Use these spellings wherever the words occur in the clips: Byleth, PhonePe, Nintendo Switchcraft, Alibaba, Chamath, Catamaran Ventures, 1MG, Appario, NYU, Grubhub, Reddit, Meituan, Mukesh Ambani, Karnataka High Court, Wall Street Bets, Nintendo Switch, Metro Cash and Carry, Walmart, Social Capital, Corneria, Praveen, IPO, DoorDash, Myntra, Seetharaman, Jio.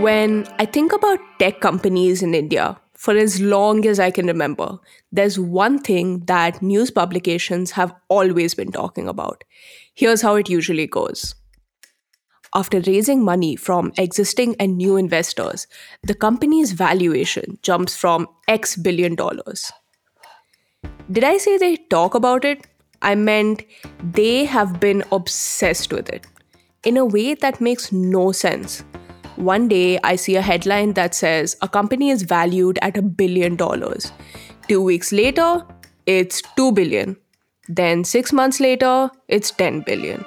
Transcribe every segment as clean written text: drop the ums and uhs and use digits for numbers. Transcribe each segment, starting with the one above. When I think about tech companies in India, for as long as I can remember, there's one thing that news publications have always been talking about. Here's how it usually goes. After raising money from existing and new investors, the company's valuation jumps from X billion dollars. Did I say they talk about it? I meant they have been obsessed with it in a way that makes no sense. One day, I see a headline that says a company is valued at $1 billion. 2 weeks later, it's $2 billion. Then 6 months later, it's $10 billion.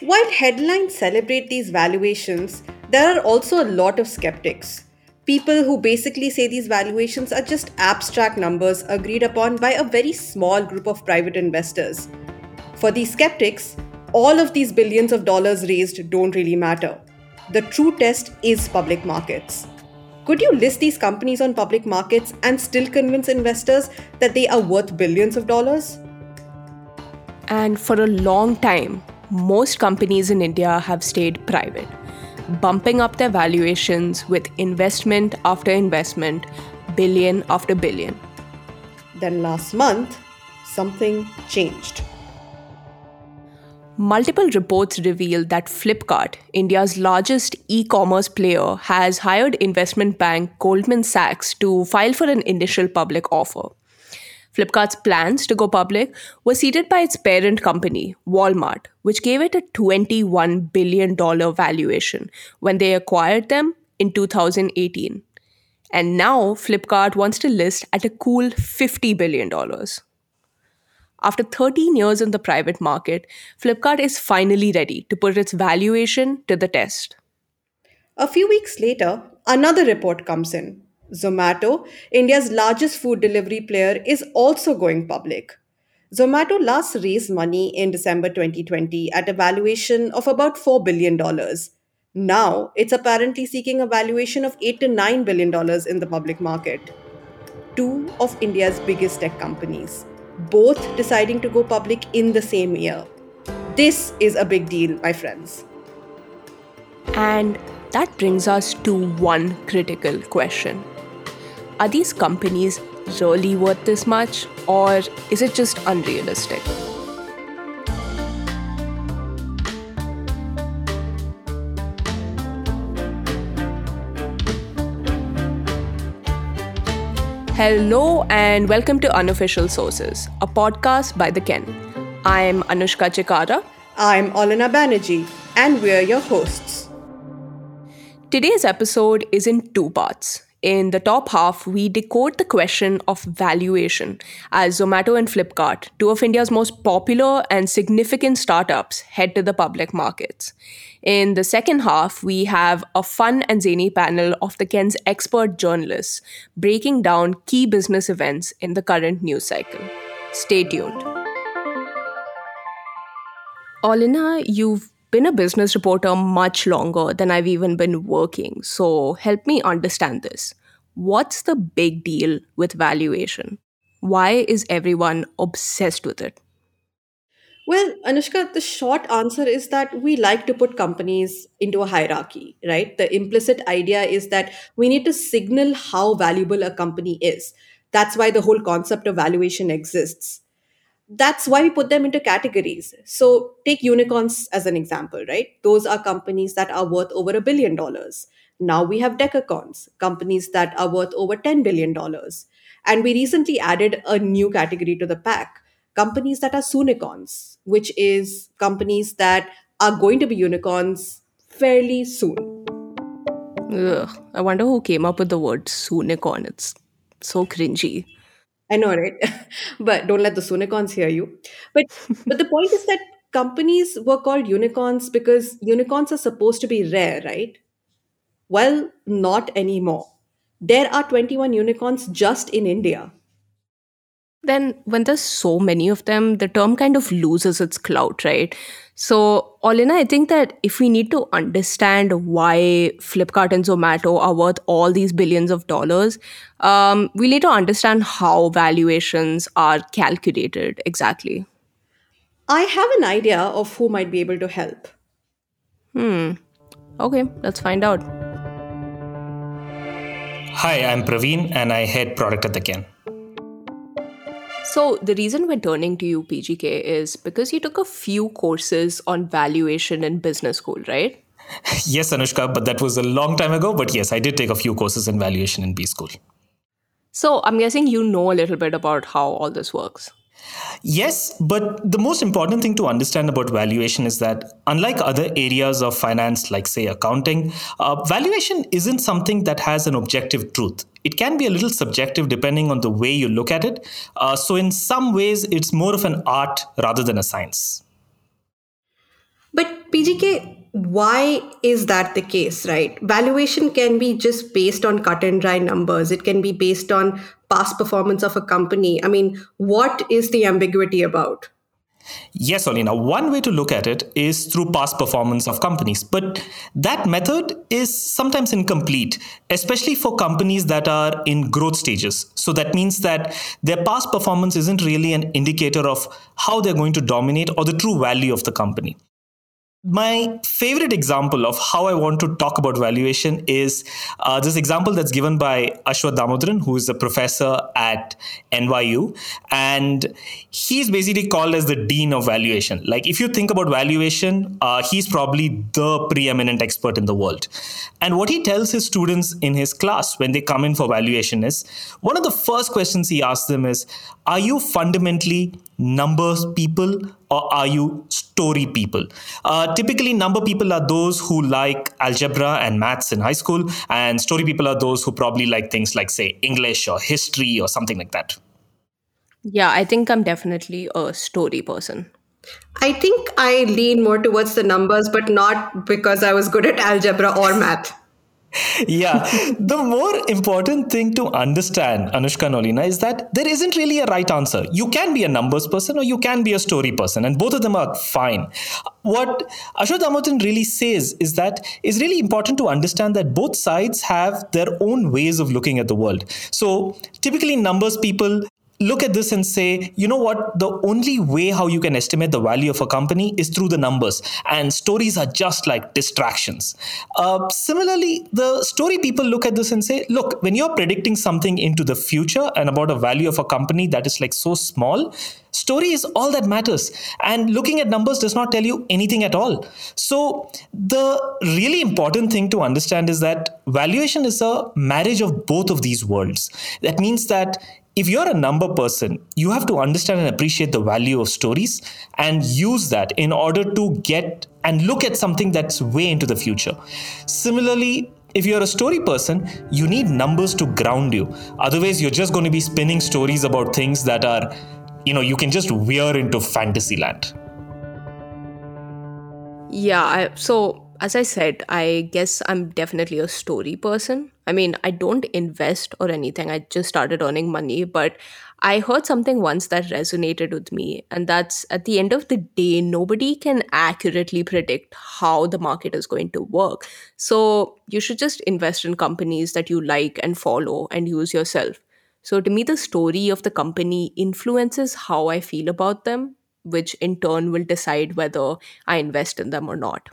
While headlines celebrate these valuations, there are also a lot of skeptics. People who basically say these valuations are just abstract numbers agreed upon by a very small group of private investors. For these skeptics, all of these billions of dollars raised don't really matter. The true test is public markets. Could you list these companies on public markets and still convince investors that they are worth billions of dollars? And for a long time, most companies in India have stayed private, bumping up their valuations with investment after investment, billion after billion. Then last month, something changed. Multiple reports reveal that Flipkart, India's largest e-commerce player, has hired investment bank Goldman Sachs to file for an initial public offer. Flipkart's plans to go public were seeded by its parent company, Walmart, which gave it a $21 billion valuation when they acquired them in 2018. And now Flipkart wants to list at a cool $50 billion. After 13 years in the private market, Flipkart is finally ready to put its valuation to the test. A few weeks later, another report comes in. Zomato, India's largest food delivery player, is also going public. Zomato last raised money in December 2020 at a valuation of about $4 billion. Now, it's apparently seeking a valuation of $8 to $9 billion in the public market. Two of India's biggest tech companies, both deciding to go public in the same year. This is a big deal, my friends. And that brings us to one critical question. Are these companies really worth this much, or is it just unrealistic? Hello and welcome to Unofficial Sources, a podcast by The Ken. I'm Anushka Shikara. I'm Olina Banerjee, and we're your hosts. Today's episode is in two parts. In the top half, we decode the question of valuation as Zomato and Flipkart, two of India's most popular and significant startups, head to the public markets. In the second half, we have a fun and zany panel of The Ken's expert journalists breaking down key business events in the current news cycle. Stay tuned. Olina, you've been a business reporter much longer than I've even been working, so help me understand this. What's the big deal with valuation? Why is everyone obsessed with it? Well, Anushka, the short answer is that we like to put companies into a hierarchy, right? The implicit idea is that we need to signal how valuable a company is. That's why the whole concept of valuation exists. That's why we put them into categories. So take unicorns as an example, right? Those are companies that are worth over $1 billion. Now we have decacorns, companies that are worth over $10 billion. And we recently added a new category to the pack, companies that are soonicorns, which is companies that are going to be unicorns fairly soon. Ugh, I wonder who came up with the word soonicorn. It's so cringy. I know, right? But don't let the unicorns hear you. But the point is that companies were called unicorns because unicorns are supposed to be rare, right? Well, not anymore. There are 21 unicorns just in India. Then when there's so many of them, the term kind of loses its clout, right? So, Olina, I think that if we need to understand why Flipkart and Zomato are worth all these billions of dollars, we need to understand how valuations are calculated exactly. I have an idea of who might be able to help. Okay, let's find out. Hi, I'm Praveen and I head product at The Ken. So the reason we're turning to you, PGK, is because you took a few courses on valuation in business school, right? Yes, Anushka, but that was a long time ago. But yes, I did take a few courses in valuation in B school. So I'm guessing you know a little bit about how all this works. Yes, but the most important thing to understand about valuation is that unlike other areas of finance, like say accounting, valuation isn't something that has an objective truth. It can be a little subjective depending on the way you look at it. So in some ways, it's more of an art rather than a science. But PGK, why is that the case, right? Valuation can be just based on cut and dry numbers. It can be based on past performance of a company. I mean, what is the ambiguity about? Yes, Olina, one way to look at it is through past performance of companies. But that method is sometimes incomplete, especially for companies that are in growth stages. So that means that their past performance isn't really an indicator of how they're going to dominate or the true value of the company. My favorite example of how I want to talk about valuation is this example that's given by Ashwath Damodaran, who is a professor at NYU. And he's basically called as the dean of valuation. Like if you think about valuation, he's probably the preeminent expert in the world. And what he tells his students in his class when they come in for valuation is, one of the first questions he asks them is, are you fundamentally numbers people or are you story people? Typically, number people are those who like algebra and maths in high school, and story people are those who probably like things like, say, English or history or something like that. Yeah, I think I'm definitely a story person. I think I lean more towards the numbers, but not because I was good at algebra or math. Yeah, the more important thing to understand, Anushka and Olina, is that there isn't really a right answer. You can be a numbers person or you can be a story person, and both of them are fine. What Ashwath Damodaran really says is that it's really important to understand that both sides have their own ways of looking at the world. So typically numbers people look at this and say, you know what, the only way how you can estimate the value of a company is through the numbers. And stories are just like distractions. Similarly, the story people look at this and say, look, when you're predicting something into the future and about a value of a company that is like so small, story is all that matters. And looking at numbers does not tell you anything at all. So the really important thing to understand is that valuation is a marriage of both of these worlds. That means that if you're a number person, you have to understand and appreciate the value of stories and use that in order to get and look at something that's way into the future. Similarly, if you're a story person, you need numbers to ground you. Otherwise, you're just going to be spinning stories about things that are, you can just veer into fantasy land. Yeah, so as I said, I guess I'm definitely a story person. I mean, I don't invest or anything. I just started earning money. But I heard something once that resonated with me. And that's, at the end of the day, nobody can accurately predict how the market is going to work. So you should just invest in companies that you like and follow and use yourself. So to me, the story of the company influences how I feel about them, which in turn will decide whether I invest in them or not.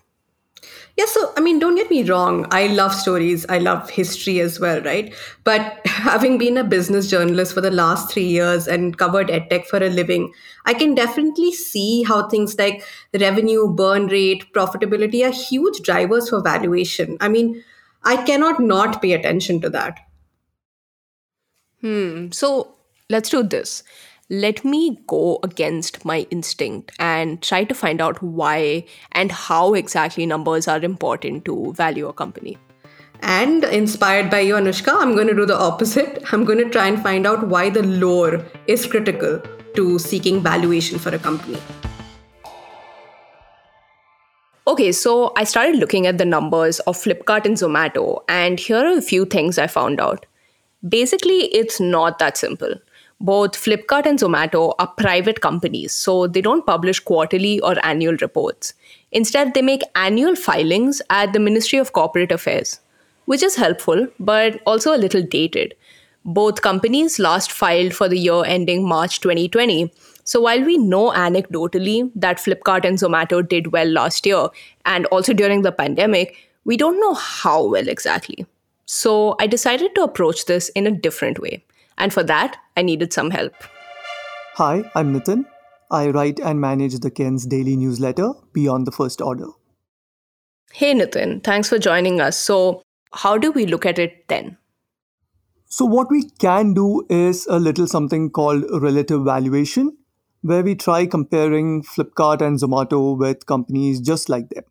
Yeah, so, don't get me wrong. I love stories. I love history as well, right? But having been a business journalist for the last 3 years and covered edtech for a living, I can definitely see how things like revenue, burn rate, profitability are huge drivers for valuation. I cannot not pay attention to that. So let's do this. Let me go against my instinct and try to find out why and how exactly numbers are important to value a company. And inspired by you, Anushka, I'm going to do the opposite. I'm going to try and find out why the lore is critical to seeking valuation for a company. Okay, so I started looking at the numbers of Flipkart and Zomato, and here are a few things I found out. Basically, it's not that simple. Both Flipkart and Zomato are private companies, so they don't publish quarterly or annual reports. Instead, they make annual filings at the Ministry of Corporate Affairs, which is helpful, but also a little dated. Both companies last filed for the year ending March 2020. So while we know anecdotally that Flipkart and Zomato did well last year, and also during the pandemic, we don't know how well exactly. So I decided to approach this in a different way. And for that, I needed some help. Hi, I'm Nitin. I write and manage The Ken's daily newsletter, Beyond the First Order. Hey, Nitin. Thanks for joining us. So how do we look at it then? So what we can do is a little something called relative valuation, where we try comparing Flipkart and Zomato with companies just like them.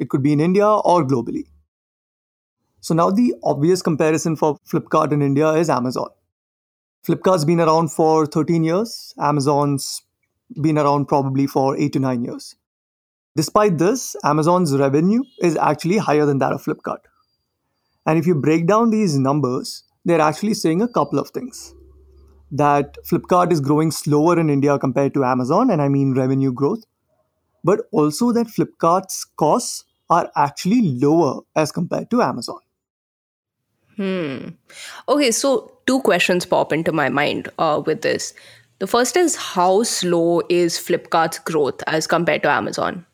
It could be in India or globally. So now the obvious comparison for Flipkart in India is Amazon. Flipkart's been around for 13 years. Amazon's been around probably for 8 to 9 years. Despite this, Amazon's revenue is actually higher than that of Flipkart. And if you break down these numbers, they're actually saying a couple of things. That Flipkart is growing slower in India compared to Amazon, and I mean revenue growth, but also that Flipkart's costs are actually lower as compared to Amazon. Okay, so two questions pop into my mind with this. The first is, how slow is Flipkart's growth as compared to Amazon?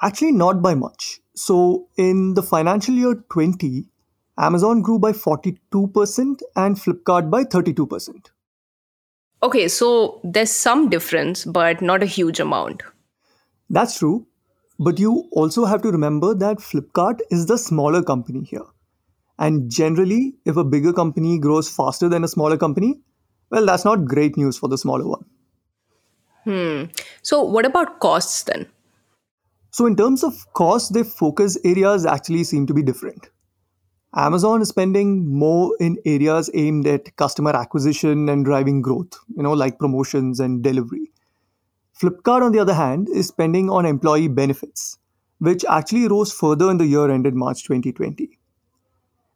Actually, not by much. So in the financial year 20, Amazon grew by 42% and Flipkart by 32%. Okay, so there's some difference, but not a huge amount. That's true. But you also have to remember that Flipkart is the smaller company here. And generally, if a bigger company grows faster than a smaller company, well, that's not great news for the smaller one. So what about costs then? So in terms of costs, their focus areas actually seem to be different. Amazon is spending more in areas aimed at customer acquisition and driving growth, like promotions and delivery. Flipkart, on the other hand, is spending on employee benefits, which actually rose further in the year ended March 2020.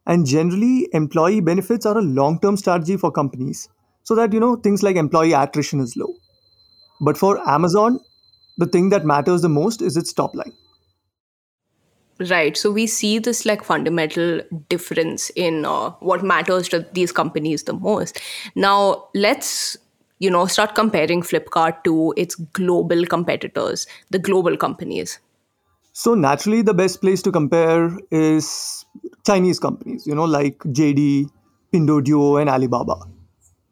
And generally, employee benefits are a long-term strategy for companies so that, things like employee attrition is low. But for Amazon, the thing that matters the most is its top line. Right. So we see this fundamental difference in what matters to these companies the most. Now, let's, start comparing Flipkart to its global competitors, the global companies. So naturally, the best place to compare is Chinese companies, like JD, Pinduoduo and Alibaba.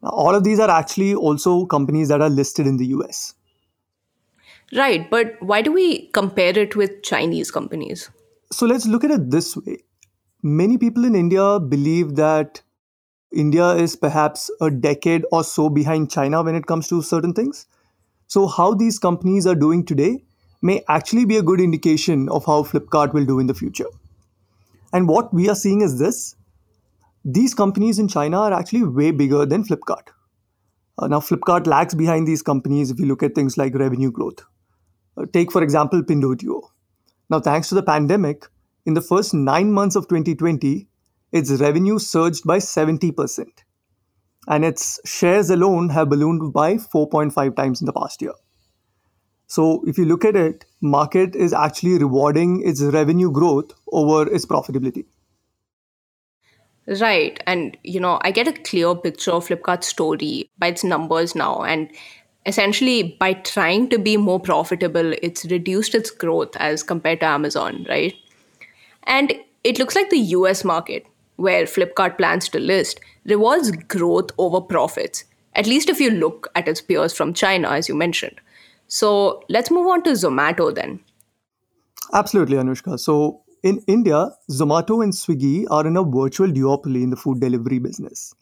Now, all of these are actually also companies that are listed in the US. Right. But why do we compare it with Chinese companies? So let's look at it this way. Many people in India believe that India is perhaps a decade or so behind China when it comes to certain things. So how these companies are doing today may actually be a good indication of how Flipkart will do in the future. And what we are seeing is this. These companies in China are actually way bigger than Flipkart. Now, Flipkart lags behind these companies if you look at things like revenue growth. Take, for example, Pinduoduo. Now, thanks to the pandemic, in the first 9 months of 2020, its revenue surged by 70%. And its shares alone have ballooned by 4.5 times in the past year. So if you look at it, market is actually rewarding its revenue growth over its profitability. Right. And, I get a clear picture of Flipkart's story by its numbers now. And essentially, by trying to be more profitable, it's reduced its growth as compared to Amazon, right? And it looks like the US market, where Flipkart plans to list, rewards growth over profits, at least if you look at its peers from China, as you mentioned. So let's move on to Zomato then. Absolutely, Anushka. So in India, Zomato and Swiggy are in a virtual duopoly in the food delivery business.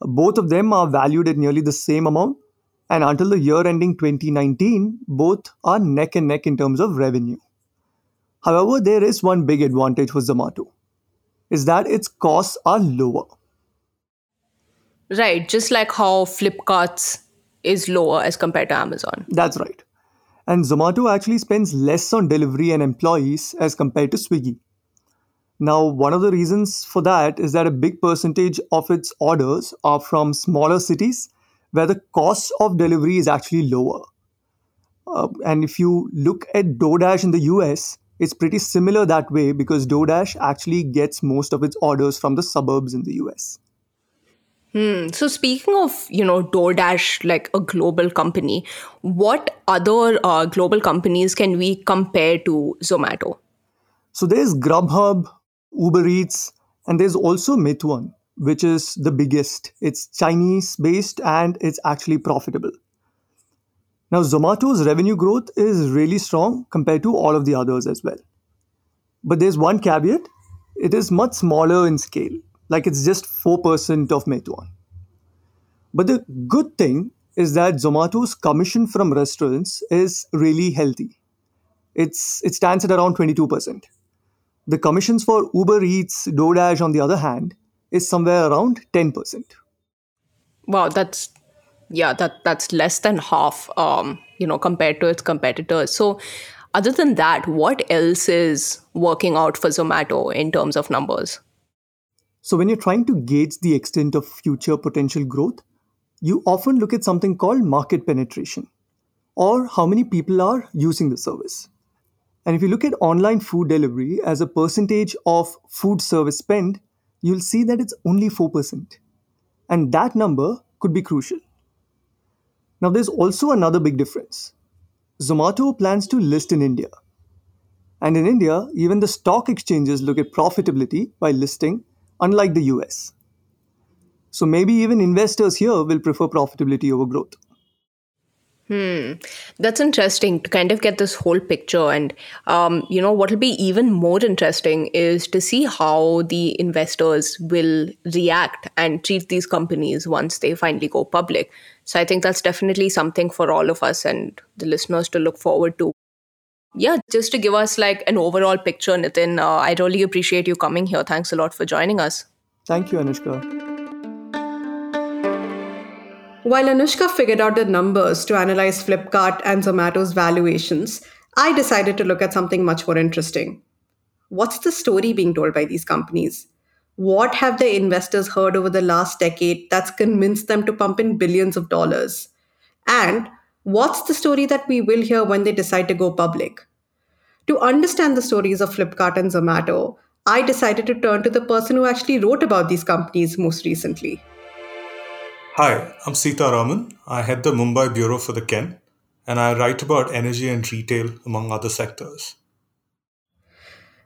Both of them are valued at nearly the same amount. And until the year ending 2019, both are neck and neck in terms of revenue. However, there is one big advantage for Zomato, is that its costs are lower. Right, just like how Flipkart's is lower as compared to Amazon. That's right. And Zomato actually spends less on delivery and employees as compared to Swiggy. Now, one of the reasons for that is that a big percentage of its orders are from smaller cities, where the cost of delivery is actually lower. And if you look at DoorDash in the US, it's pretty similar that way because DoorDash actually gets most of its orders from the suburbs in the US. So speaking of, DoorDash, like a global company, what other global companies can we compare to Zomato? So there's Grubhub, Uber Eats, And there's also Meituan, which is the biggest. It's Chinese-based and it's actually profitable. Now, Zomato's revenue growth is really strong compared to all of the others as well. But there's one caveat. It is much smaller in scale. Like it's just 4% of Meituan. But the good thing is that Zomato's commission from restaurants is really healthy. It stands at around 22%. The commissions for Uber Eats, DoorDash, on the other hand, is somewhere around 10%. Wow, that's less than half, compared to its competitors. So other than that, what else is working out for Zomato in terms of numbers? So when you're trying to gauge the extent of future potential growth, you often look at something called market penetration, or how many people are using the service. And if you look at online food delivery as a percentage of food service spend, you'll see that it's only 4%. And that number could be crucial. Now, there's also another big difference. Zomato plans to list in India. And in India, even the stock exchanges look at profitability by listing, unlike the US. So maybe even investors here will prefer profitability over growth. That's interesting to kind of get this whole picture. And, what will be even more interesting is to see how the investors will react and treat these companies once they finally go public. So I think that's definitely something for all of us and the listeners to look forward to. Yeah, just to give us like an overall picture, Nitin, I really appreciate you coming here. Thanks a lot for joining us. Thank you, Anushka. While Anushka figured out the numbers to analyze Flipkart and Zomato's valuations, I decided to look at something much more interesting. What's the story being told by these companies? What have the investors heard over the last decade that's convinced them to pump in billions of dollars? And what's the story that we will hear when they decide to go public? To understand the stories of Flipkart and Zomato, I decided to turn to the person who actually wrote about these companies most recently. Hi, I'm Seetharaman. I head the Mumbai Bureau for The Ken, and I write about energy and retail, among other sectors.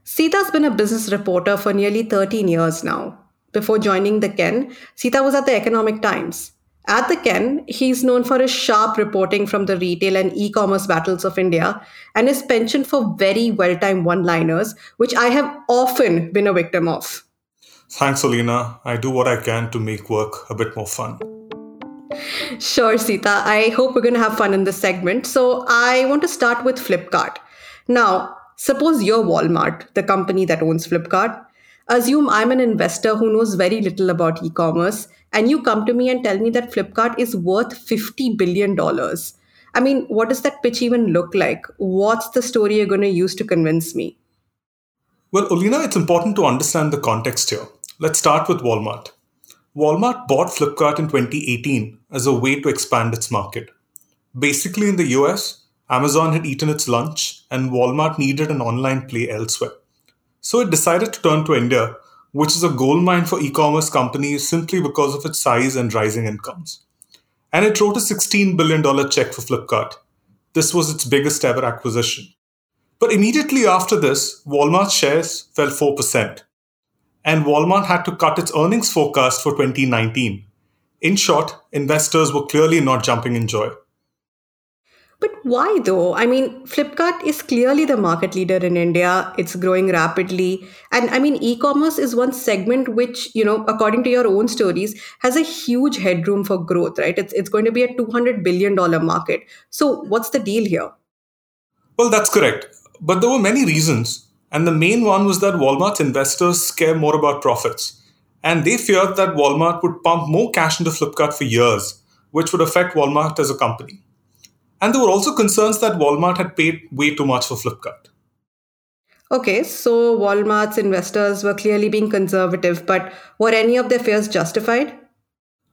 Seetha's been a business reporter for nearly 13 years now. Before joining The Ken, Seetha was at the Economic Times. At The Ken, he's known for his sharp reporting from the retail and e-commerce battles of India and his penchant for very well-timed one-liners, which I have often been a victim of. Thanks, Olina. I do what I can to make work a bit more fun. Sure, Seetha. I hope we're going to have fun in this segment. So I want to start with Flipkart. Now, suppose you're Walmart, the company that owns Flipkart. Assume I'm an investor who knows very little about e-commerce, and you come to me and tell me that Flipkart is worth $50 billion. I mean, what does that pitch even look like? What's the story you're going to use to convince me? Well, Olina, it's important to understand the context here. Let's start with Walmart. Walmart bought Flipkart in 2018 as a way to expand its market. Basically, in the US, Amazon had eaten its lunch and Walmart needed an online play elsewhere. So it decided to turn to India, which is a goldmine for e-commerce companies simply because of its size and rising incomes. And it wrote a $16 billion check for Flipkart. This was its biggest ever acquisition. But immediately after this, Walmart's shares fell 4%. And Walmart had to cut its earnings forecast for 2019. In short, investors were clearly not jumping in joy. But why though? I mean, Flipkart is clearly the market leader in India. It's growing rapidly. And I mean, e-commerce is one segment which, according to your own stories, has a huge headroom for growth, right? It's going to be a $200 billion market. So what's the deal here? Well, that's correct. But there were many reasons. And the main one was that Walmart's investors care more about profits. And they feared that Walmart would pump more cash into Flipkart for years, which would affect Walmart as a company. And there were also concerns that Walmart had paid way too much for Flipkart. Okay, so Walmart's investors were clearly being conservative, but were any of their fears justified?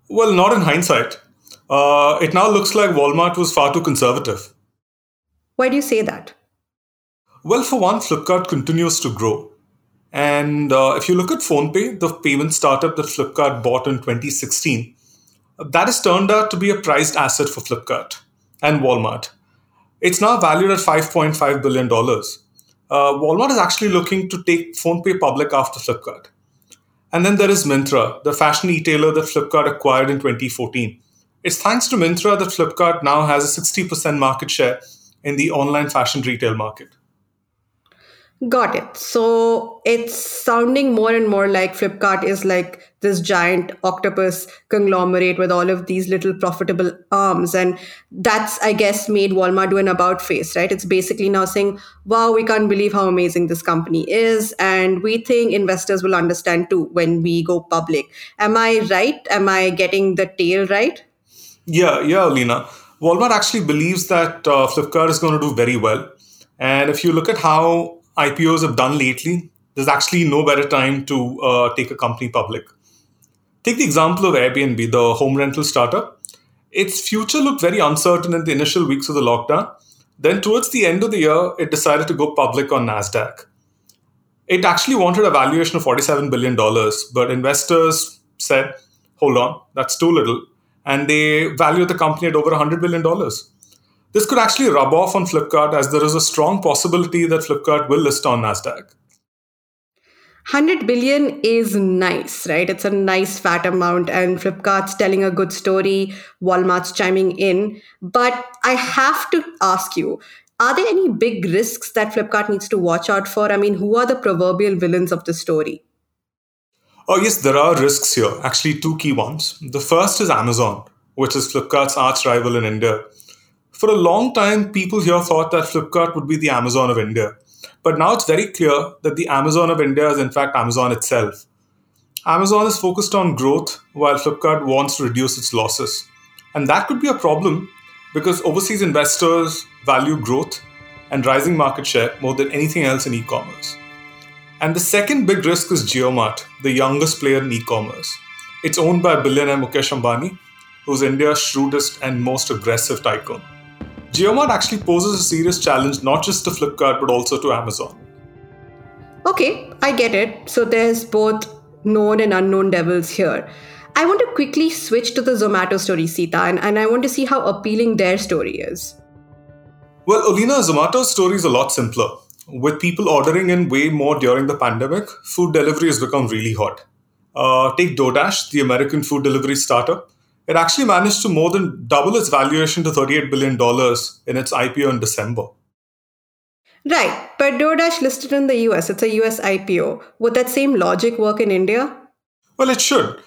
Well, not in hindsight. It now looks like Walmart was far too conservative. Why do you say that? Well, for one, Flipkart continues to grow. And if you look at PhonePe, the payment startup that Flipkart bought in 2016, that has turned out to be a prized asset for Flipkart and Walmart. It's now valued at $5.5 billion. Walmart is actually looking to take PhonePe public after Flipkart. And then there is Myntra, the fashion retailer that Flipkart acquired in 2014. It's thanks to Myntra that Flipkart now has a 60% market share in the online fashion retail market. Got it. So it's sounding more and more like Flipkart is like this giant octopus conglomerate with all of these little profitable arms. And that's, I guess, made Walmart do an about face, right? It's basically now saying, wow, we can't believe how amazing this company is. And we think investors will understand too when we go public. Am I right? Am I getting the tale right? Yeah, Olina. Walmart actually believes that Flipkart is going to do very well. And if you look at how IPOs have done lately, there's actually no better time to take a company public. Take the example of Airbnb, the home rental startup. Its future looked very uncertain in the initial weeks of the lockdown. Then towards the end of the year, it decided to go public on NASDAQ. It actually wanted a valuation of $47 billion, but investors said, hold on, that's too little. And they valued the company at over $100 billion. This could actually rub off on Flipkart as there is a strong possibility that Flipkart will list on NASDAQ. 100 billion is nice, right? It's a nice fat amount and Flipkart's telling a good story, Walmart's chiming in. But I have to ask you, are there any big risks that Flipkart needs to watch out for? I mean, who are the proverbial villains of the story? Oh, yes, there are risks here. Actually, two key ones. The first is Amazon, which is Flipkart's arch rival in India. For a long time, people here thought that Flipkart would be the Amazon of India. But now it's very clear that the Amazon of India is in fact Amazon itself. Amazon is focused on growth while Flipkart wants to reduce its losses. And that could be a problem because overseas investors value growth and rising market share more than anything else in e-commerce. And the second big risk is JioMart, the youngest player in e-commerce. It's owned by billionaire Mukesh Ambani, who's India's shrewdest and most aggressive tycoon. JioMart actually poses a serious challenge, not just to Flipkart, but also to Amazon. Okay, I get it. So there's both known and unknown devils here. I want to quickly switch to the Zomato story, Sita, and I want to see how appealing their story is. Well, Olina, Zomato's story is a lot simpler. With people ordering in way more during the pandemic, food delivery has become really hot. Take DoorDash, the American food delivery startup. It actually managed to more than double its valuation to $38 billion in its IPO in December. Right, but DoorDash listed in the US. It's a US IPO. Would that same logic work in India? Well, it should.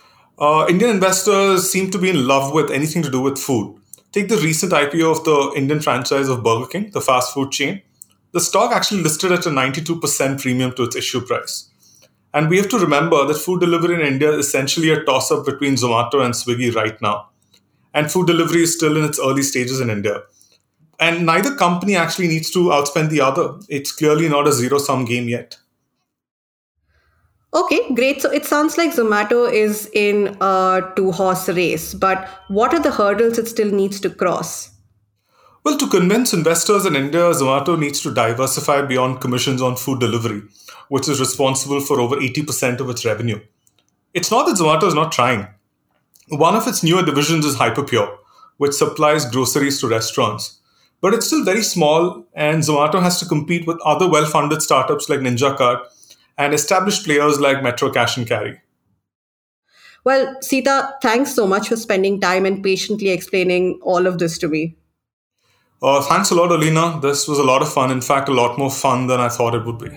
Indian investors seem to be in love with anything to do with food. Take the recent IPO of the Indian franchise of Burger King, the fast food chain. The stock actually listed at a 92% premium to its issue price. And we have to remember that food delivery in India is essentially a toss-up between Zomato and Swiggy right now. And food delivery is still in its early stages in India. And neither company actually needs to outspend the other. It's clearly not a zero-sum game yet. Okay, great. So it sounds like Zomato is in a two-horse race. But what are the hurdles it still needs to cross? Well, to convince investors in India, Zomato needs to diversify beyond commissions on food delivery, which is responsible for over 80% of its revenue. It's not that Zomato is not trying. One of its newer divisions is Hyperpure, which supplies groceries to restaurants. But it's still very small, and Zomato has to compete with other well-funded startups like Ninja Cart and established players like Metro Cash and Carry. Well, Sita, thanks so much for spending time and patiently explaining all of this to me. Thanks a lot, Olina. This was a lot of fun. In fact, a lot more fun than I thought it would be.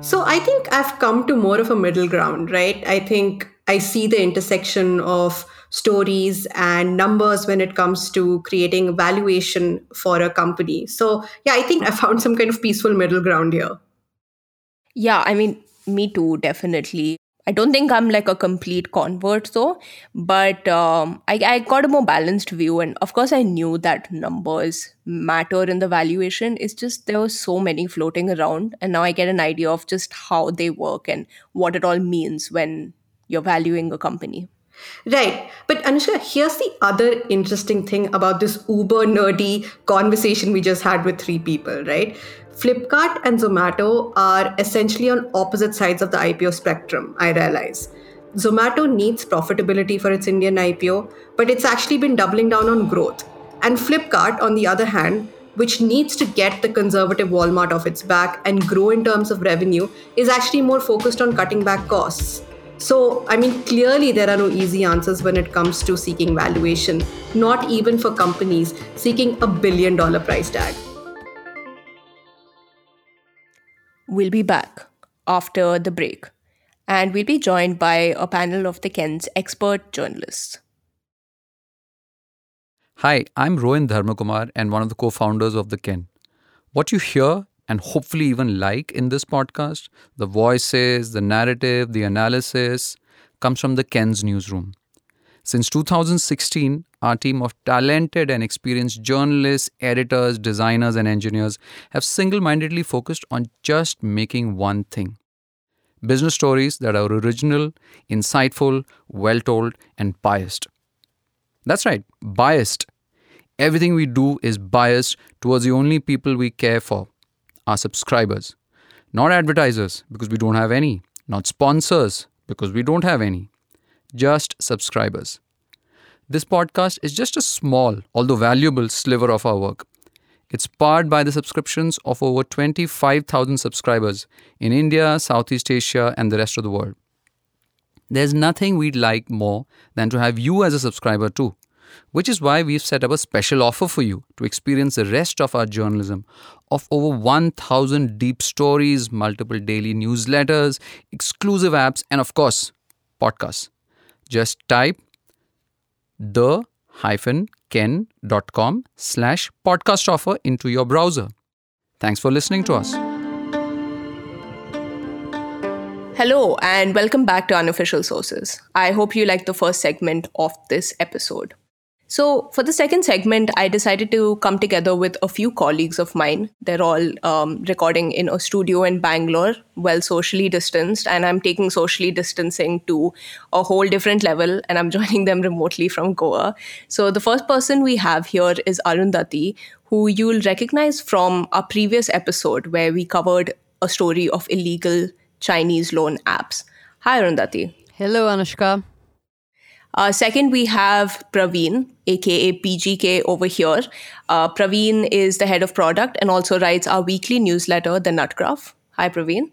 So I think I've come to more of a middle ground, right? I think I see the intersection of stories and numbers when it comes to creating valuation for a company. So yeah, I think I found some kind of peaceful middle ground here. Yeah, I mean, me too, definitely. I don't think I'm like a complete convert though, but I got a more balanced view. And of course, I knew that numbers matter in the valuation. It's just there were so many floating around. And now I get an idea of just how they work and what it all means when you're valuing a company. Right. But Anushka, here's the other interesting thing about this uber nerdy conversation we just had with three people, right? Flipkart and Zomato are essentially on opposite sides of the IPO spectrum, I realize. Zomato needs profitability for its Indian IPO, but it's actually been doubling down on growth. And Flipkart, on the other hand, which needs to get the conservative Walmart off its back and grow in terms of revenue, is actually more focused on cutting back costs. So, I mean, clearly there are no easy answers when it comes to seeking valuation, not even for companies seeking $1 billion price tag. We'll be back after the break, and we'll be joined by a panel of the Ken's expert journalists. Hi, I'm Rohin Dharmakumar and one of the co-founders of The Ken. What you hear and hopefully even like in this podcast, the voices, the narrative, the analysis, comes from The Ken's newsroom. Since 2016, our team of talented and experienced journalists, editors, designers and engineers have single-mindedly focused on just making one thing. Business stories that are original, insightful, well-told and biased. That's right, biased. Everything we do is biased towards the only people we care for, our subscribers. Not advertisers, because we don't have any. Not sponsors, because we don't have any. Just subscribers. This podcast is just a small, although valuable, sliver of our work. It's powered by the subscriptions of over 25,000 subscribers in India, Southeast Asia, and the rest of the world. There's nothing we'd like more than to have you as a subscriber too, which is why we've set up a special offer for you to experience the rest of our journalism of over 1,000 deep stories, multiple daily newsletters, exclusive apps, and of course, podcasts. Just type the-ken.com/podcast offer into your browser. Thanks for listening to us. Hello and welcome back to Unofficial Sources. I hope you liked the first segment of this episode. So for the second segment, I decided to come together with a few colleagues of mine. They're all recording in a studio in Bangalore, well socially distanced, and I'm taking socially distancing to a whole different level and I'm joining them remotely from Goa. So the first person we have here is Arundhati, who you'll recognize from our previous episode where we covered a story of illegal Chinese loan apps. Hi, Arundhati. Hello, Anushka. Second, we have Praveen, aka PGK, over here. Praveen is the head of product and also writes our weekly newsletter, The Nutgraph. Hi, Praveen.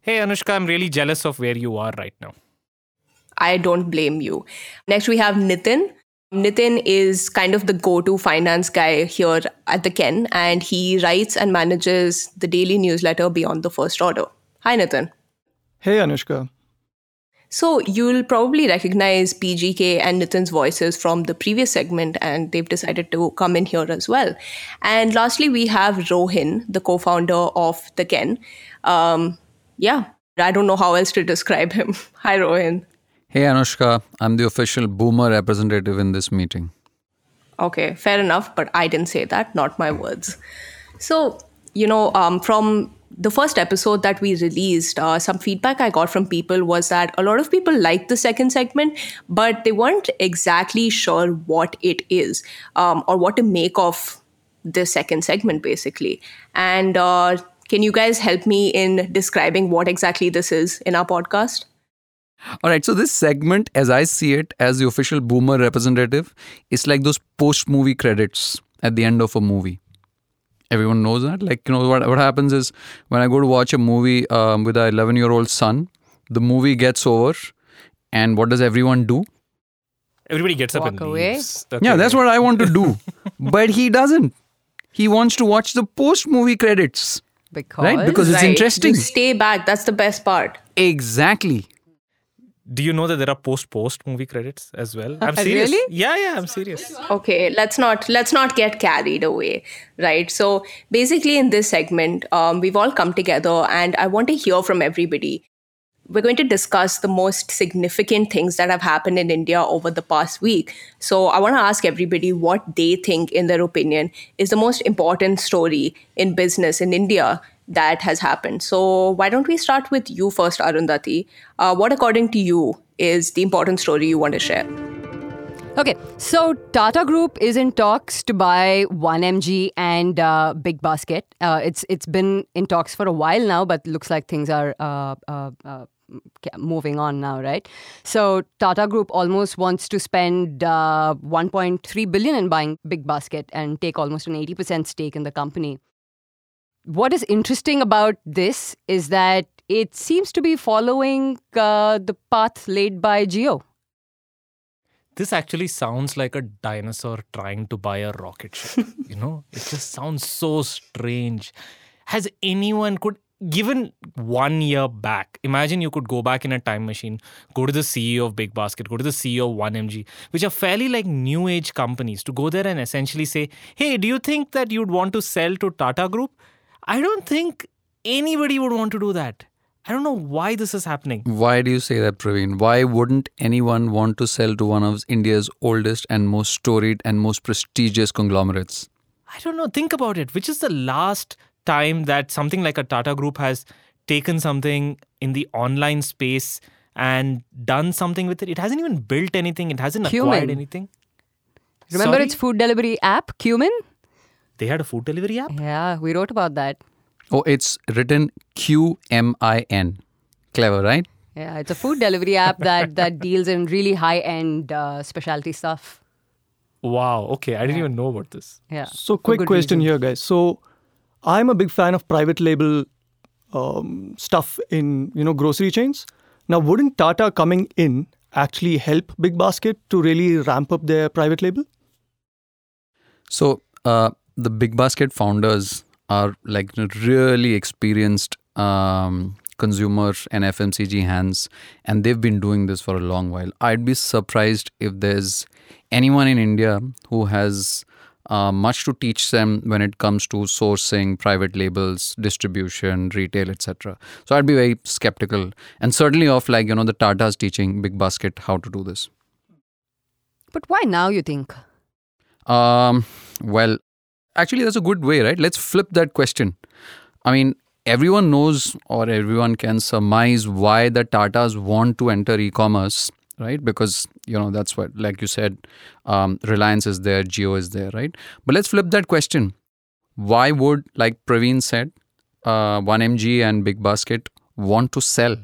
Hey, Anushka, I'm really jealous of where you are right now. I don't blame you. Next, we have Nitin. Nitin is kind of the go-to finance guy here at The Ken, and he writes and manages the daily newsletter Beyond the First Order. Hi, Nitin. Hey, Anushka. So you'll probably recognize PGK and Nitin's voices from the previous segment, and they've decided to come in here as well. And lastly, we have Rohin, the co-founder of The Ken. I don't know how else to describe him. Hi, Rohin. Hey, Anushka. I'm the official boomer representative in this meeting. Okay, fair enough. But I didn't say that, not my words. So, from the first episode that we released, some feedback I got from people was that a lot of people liked the second segment, but they weren't exactly sure what it is or what to make of the second segment, basically. And can you guys help me in describing what exactly this is in our podcast? All right. So this segment, as I see it, as the official boomer representative, is like those post-movie credits at the end of a movie. Everyone knows that. What happens is when I go to watch a movie with our 11-year-old son, the movie gets over. And what does everyone do? Everybody gets up and leaves. Yeah, that's what I want to do. But he doesn't. He wants to watch the post-movie credits. Because it's interesting. You stay back. That's the best part. Exactly. Do you know that there are post-movie credits as well? I'm serious. Really? Yeah, I'm serious. Okay, let's not get carried away, right? So basically in this segment, we've all come together and I want to hear from everybody. We're going to discuss the most significant things that have happened in India over the past week. So I want to ask everybody what they think, in their opinion, is the most important story in business in India that has happened. So why don't we start with you first, Arundhati? What, according to you, is the important story you want to share? Okay, so Tata Group is in talks to buy 1MG and Big Basket. It's been in talks for a while now, but looks like things are moving on now, right? So Tata Group almost wants to spend $1.3 billion in buying Big Basket and take almost an 80% stake in the company. What is interesting about this is that it seems to be following the path laid by Jio. This actually sounds like a dinosaur trying to buy a rocket ship. You know, it just sounds so strange. Has anyone given 1 year back, imagine you could go back in a time machine, go to the CEO of Big Basket, go to the CEO of 1MG, which are fairly like new age companies, to go there and essentially say, hey, do you think that you'd want to sell to Tata Group? I don't think anybody would want to do that. I don't know why this is happening. Why do you say that, Praveen? Why wouldn't anyone want to sell to one of India's oldest and most storied and most prestigious conglomerates? I don't know. Think about it. Which is the last time that something like a Tata Group has taken something in the online space and done something with it? It hasn't even built anything. It hasn't acquired anything. Remember its food delivery app, Cumin? They had a food delivery app? Yeah, we wrote about that. Oh, it's written Q-M-I-N. Clever, right? Yeah, it's a food delivery app that deals in really high-end specialty stuff. Wow, okay. I didn't even know about this. Yeah. So quick question here, guys. So I'm a big fan of private label stuff in, grocery chains. Now, wouldn't Tata coming in actually help Big Basket to really ramp up their private label? So the Big Basket founders are like really experienced consumer and FMCG hands, and they've been doing this for a long while. I'd be surprised if there's anyone in India who has much to teach them when it comes to sourcing, private labels, distribution, retail, etc. So I'd be very skeptical, and certainly of the Tatas teaching Big Basket how to do this. But why now, you think? Well, actually, that's a good way, right? Let's flip that question. I mean, everyone knows or everyone can surmise why the Tatas want to enter e-commerce, right? Because, that's what, like you said, Reliance is there, Jio is there, right? But let's flip that question. Why would, like Praveen said, 1MG and Big Basket want to sell?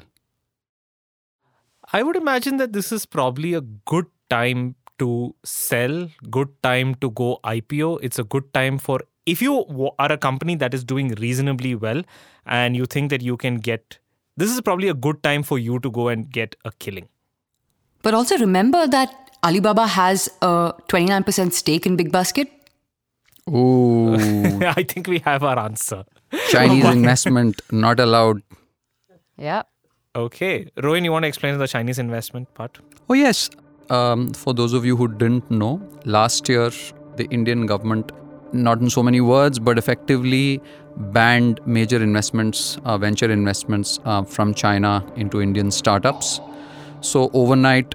I would imagine that this is probably a good time to sell, good time to go IPO. It's a good time for, if you are a company that is doing reasonably well and you think that you can get, this is probably a good time for you to go and get a killing. But also remember that Alibaba has a 29% stake in Big Basket. Ooh. I think we have our answer. Chinese investment not allowed. Yeah. Okay. Rohin, you want to explain the Chinese investment part? Oh, yes. For those of you who didn't know, last year, the Indian government, not in so many words, but effectively banned major investments, venture investments from China into Indian startups. So overnight,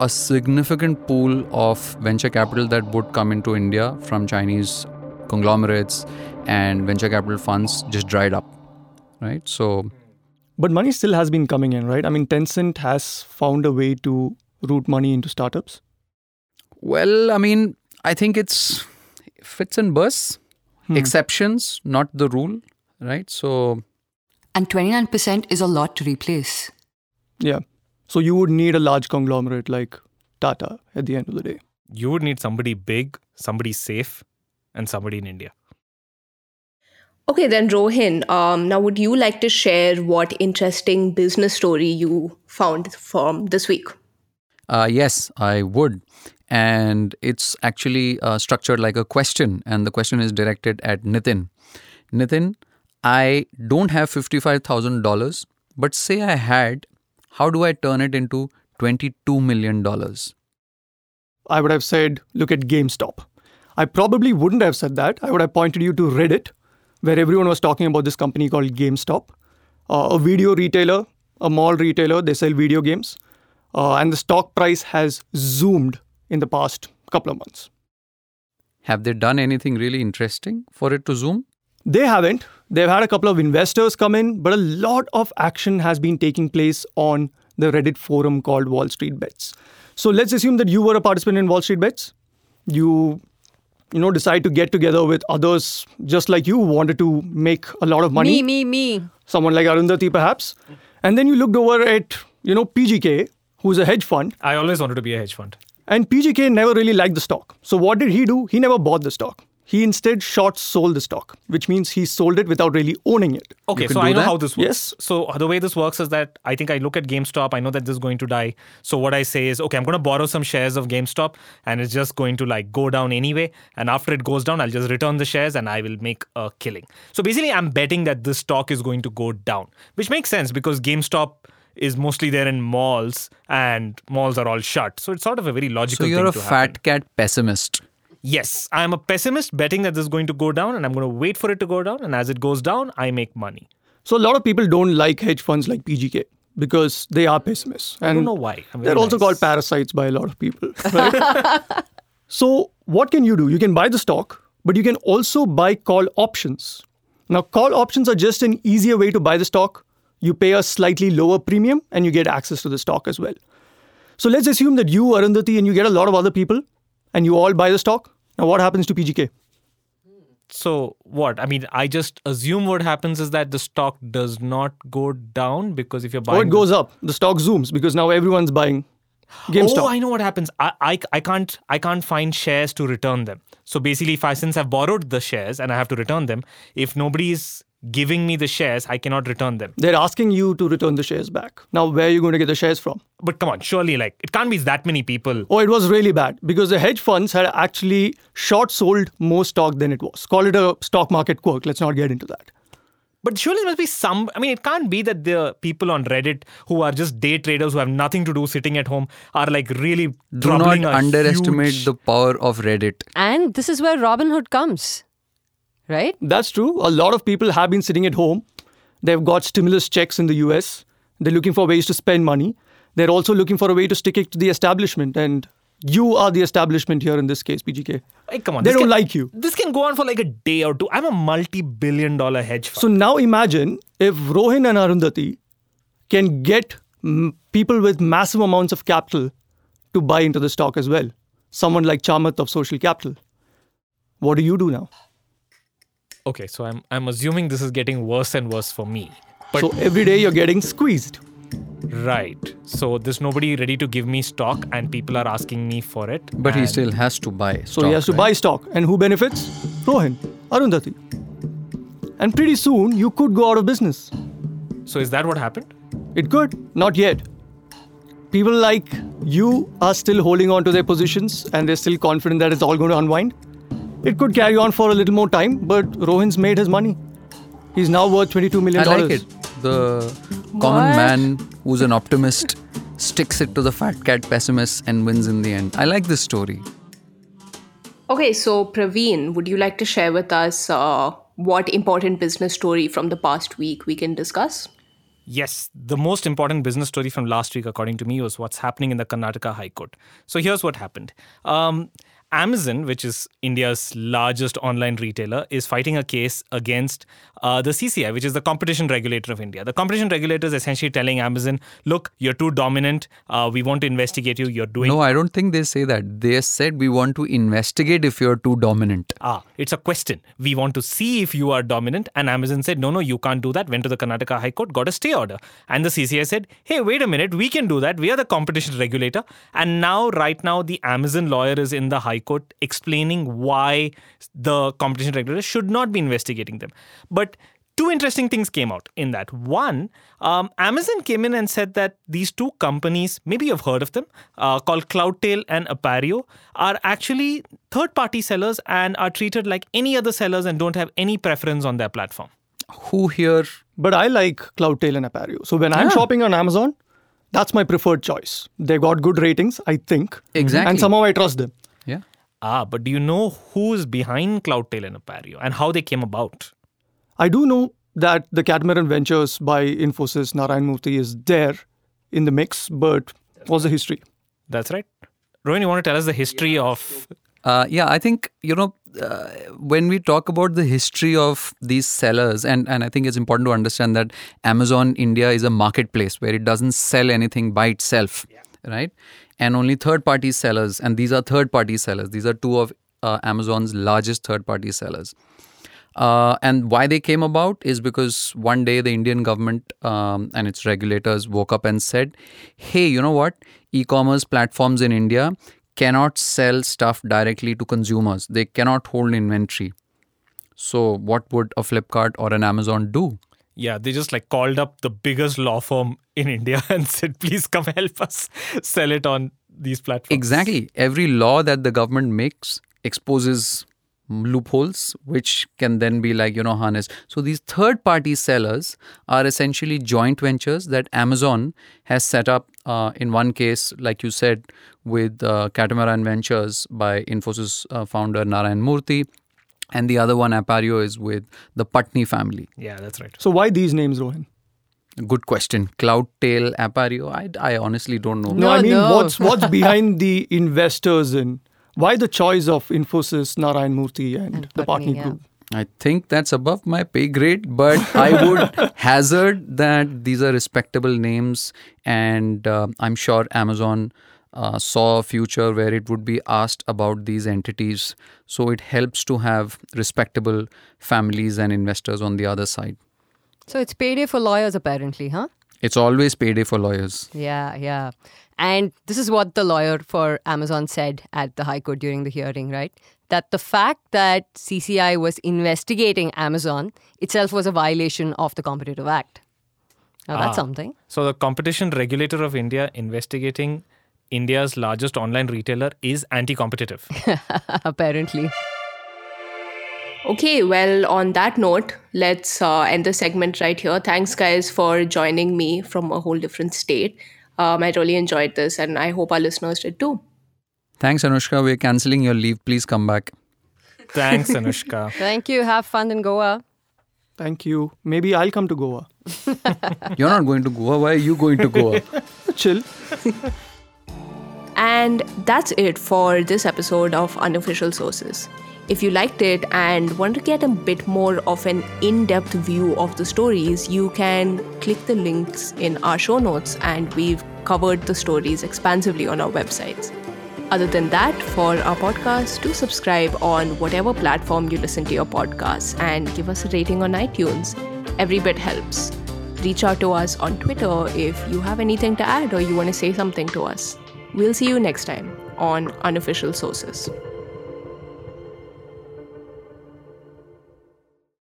a significant pool of venture capital that would come into India from Chinese conglomerates and venture capital funds just dried up, right? So, but money still has been coming in, right? I mean, Tencent has found a way to route money into startups? Well, I mean, I think it's fits and bursts, exceptions, not the rule, right? So, and 29% is a lot to replace. Yeah. So you would need a large conglomerate like Tata at the end of the day. You would need somebody big, somebody safe, and somebody in India. Okay, then Rohin, now would you like to share what interesting business story you found from this week? Yes, I would. And it's actually structured like a question. And the question is directed at Nitin. Nitin, I don't have $55,000, but say I had, how do I turn it into $22 million? I would have said, look at GameStop. I probably wouldn't have said that. I would have pointed you to Reddit, where everyone was talking about this company called GameStop. A video retailer, a mall retailer, they sell video games. And the stock price has zoomed in the past couple of months. Have they done anything really interesting for it to zoom? They haven't. They've had a couple of investors come in, but a lot of action has been taking place on the Reddit forum called Wall Street Bets. So let's assume that you were a participant in Wall Street Bets. You decide to get together with others just like you, wanted to make a lot of money. Me. Someone like Arundhati perhaps. And then you looked over at, PGK, who's a hedge fund. I always wanted to be a hedge fund. And PGK never really liked the stock. So what did he do? He never bought the stock. He instead short-sold the stock, which means he sold it without really owning it. Okay, so I know how this works. Yes. So the way this works is that I think I look at GameStop. I know that this is going to die. So what I say is, okay, I'm going to borrow some shares of GameStop and it's just going to go down anyway. And after it goes down, I'll just return the shares and I will make a killing. So basically, I'm betting that this stock is going to go down, which makes sense because GameStop is mostly there in malls and malls are all shut. So it's sort of a very logical thing to happen. So you're a fat cat pessimist. Yes, I'm a pessimist betting that this is going to go down and I'm going to wait for it to go down. And as it goes down, I make money. So a lot of people don't like hedge funds like PGK because they are pessimists. And I don't know why. They're also called parasites by a lot of people. Right? So what can you do? You can buy the stock, but you can also buy call options. Now, call options are just an easier way to buy the stock. You pay a slightly lower premium and you get access to the stock as well. So let's assume that you, Arundhati, and you get a lot of other people and you all buy the stock. Now, what happens to PGK? So what? I mean, I just assume what happens is that the stock does not go down because if you're buying... Or it goes up. The stock zooms because now everyone's buying GameStop. Oh, I know what happens. I can't find shares to return them. So basically, since I've borrowed the shares and I have to return them, if nobody's giving me the shares, I cannot return them. They're asking you to return the shares back. Now, where are you going to get the shares from? But come on, surely, it can't be that many people. Oh, it was really bad because the hedge funds had actually short-sold more stock than it was. Call it a stock market quirk. Let's not get into that. But surely there must be some... I mean, it can't be that the people on Reddit who are just day traders who have nothing to do sitting at home are really troubling. Do not underestimate the power of Reddit. And this is where Robin Hood comes. Right? That's true. A lot of people have been sitting at home. They've got stimulus checks in the US. They're looking for ways to spend money. They're also looking for a way to stick it to the establishment. And you are the establishment here in this case, PGK. Hey, come on. They don't like you. This can go on for a day or two. I'm a multi-billion-dollar hedge fund. So now imagine if Rohin and Arundhati can get people with massive amounts of capital to buy into the stock as well. Someone like Chamath of Social Capital. What do you do now? Okay, so I'm assuming this is getting worse and worse for me. But so every day you're getting squeezed. Right. So there's nobody ready to give me stock and people are asking me for it. But he still has to buy stock. So he has to buy stock. And who benefits? Rohin, Arundhati. And pretty soon you could go out of business. So is that what happened? It could. Not yet. People like you are still holding on to their positions and they're still confident that it's all going to unwind. It could carry on for a little more time, but Rohin's made his money. He's now worth $22 million. I like it. The common man who's an optimist sticks it to the fat cat pessimist and wins in the end. I like this story. Okay, so Praveen, would you like to share with us what important business story from the past week we can discuss? Yes, the most important business story from last week, according to me, was what's happening in the Karnataka High Court. So here's what happened. Amazon, which is India's largest online retailer, is fighting a case against the CCI, which is the competition regulator of India. The competition regulator is essentially telling Amazon, look, you're too dominant. We want to investigate you. You're doing... No, I don't think they say that. They said we want to investigate if you're too dominant. It's a question. We want to see if you are dominant. And Amazon said, no, you can't do that. Went to the Karnataka High Court, got a stay order. And the CCI said, hey, wait a minute. We can do that. We are the competition regulator. And now, right now, the Amazon lawyer is in the High Court explaining why the competition regulator should not be investigating them. But two interesting things came out in that. One, Amazon came in and said that these two companies, maybe you've heard of them, called Cloudtail and Appario, are actually third-party sellers and are treated like any other sellers and don't have any preference on their platform. Who here? But I like Cloudtail and Appario. So when I'm shopping on Amazon, that's my preferred choice. They got good ratings, I think. Exactly. And somehow I trust them. Yeah. But do you know who's behind Cloudtail and Appario and how they came about? I do know that the Catamaran Ventures by Infosys, Narayana Murthy, is there in the mix, but what's the history? That's right. Rohin, you want to tell us the history of... I think, when we talk about the history of these sellers, and I think it's important to understand that Amazon India is a marketplace where it doesn't sell anything by itself, right? And only third-party sellers, and these are third-party sellers. These are two of Amazon's largest third-party sellers. And why they came about is because one day the Indian government and its regulators woke up and said, hey, you know what? E-commerce platforms in India cannot sell stuff directly to consumers. They cannot hold inventory. So what would a Flipkart or an Amazon do? Yeah, they just like called up the biggest law firm in India and said, please come help us sell it on these platforms. Exactly. Every law that the government makes exposes loopholes, which can then be like, you know, harnessed. So these third party sellers are essentially joint ventures that Amazon has set up in one case, like you said, with Catamaran Ventures by Infosys founder Narayana Murthy. And the other one, Appario, is with the Putney family. Yeah, that's right. So why these names, Rohin? Good question. Cloudtail, Appario, I honestly don't know. No, I mean, what's behind the investors in? Why the choice of Infosys, Narayana Murthy and the Putney group? I think that's above my pay grade, but I would hazard that these are respectable names, and I'm sure Amazon saw a future where it would be asked about these entities. So it helps to have respectable families and investors on the other side. So it's payday for lawyers apparently, huh? It's always payday for lawyers. Yeah. And this is what the lawyer for Amazon said at the High Court during the hearing, right? That the fact that CCI was investigating Amazon itself was a violation of the Competitive Act. Now that's something. So the Competition Regulator of India investigating India's largest online retailer is anti-competitive. Apparently. Okay, well, on that note, let's end the segment right here. Thanks, guys, for joining me from a whole different state. I really enjoyed this, and I hope our listeners did too. Thanks, Anushka. We're cancelling your leave. Please come back. Thanks, Anushka. Thank you. Have fun in Goa. Thank you. Maybe I'll come to Goa. You're not going to Goa. Why are you going to Goa? Chill. And that's it for this episode of Unofficial Sources. If you liked it and want to get a bit more of an in-depth view of the stories, you can click the links in our show notes, and we've covered the stories expansively on our websites. Other than that, for our podcast, do subscribe on whatever platform you listen to your podcasts and give us a rating on iTunes. Every bit helps. Reach out to us on Twitter if you have anything to add or you want to say something to us. We'll see you next time on Unofficial Sources.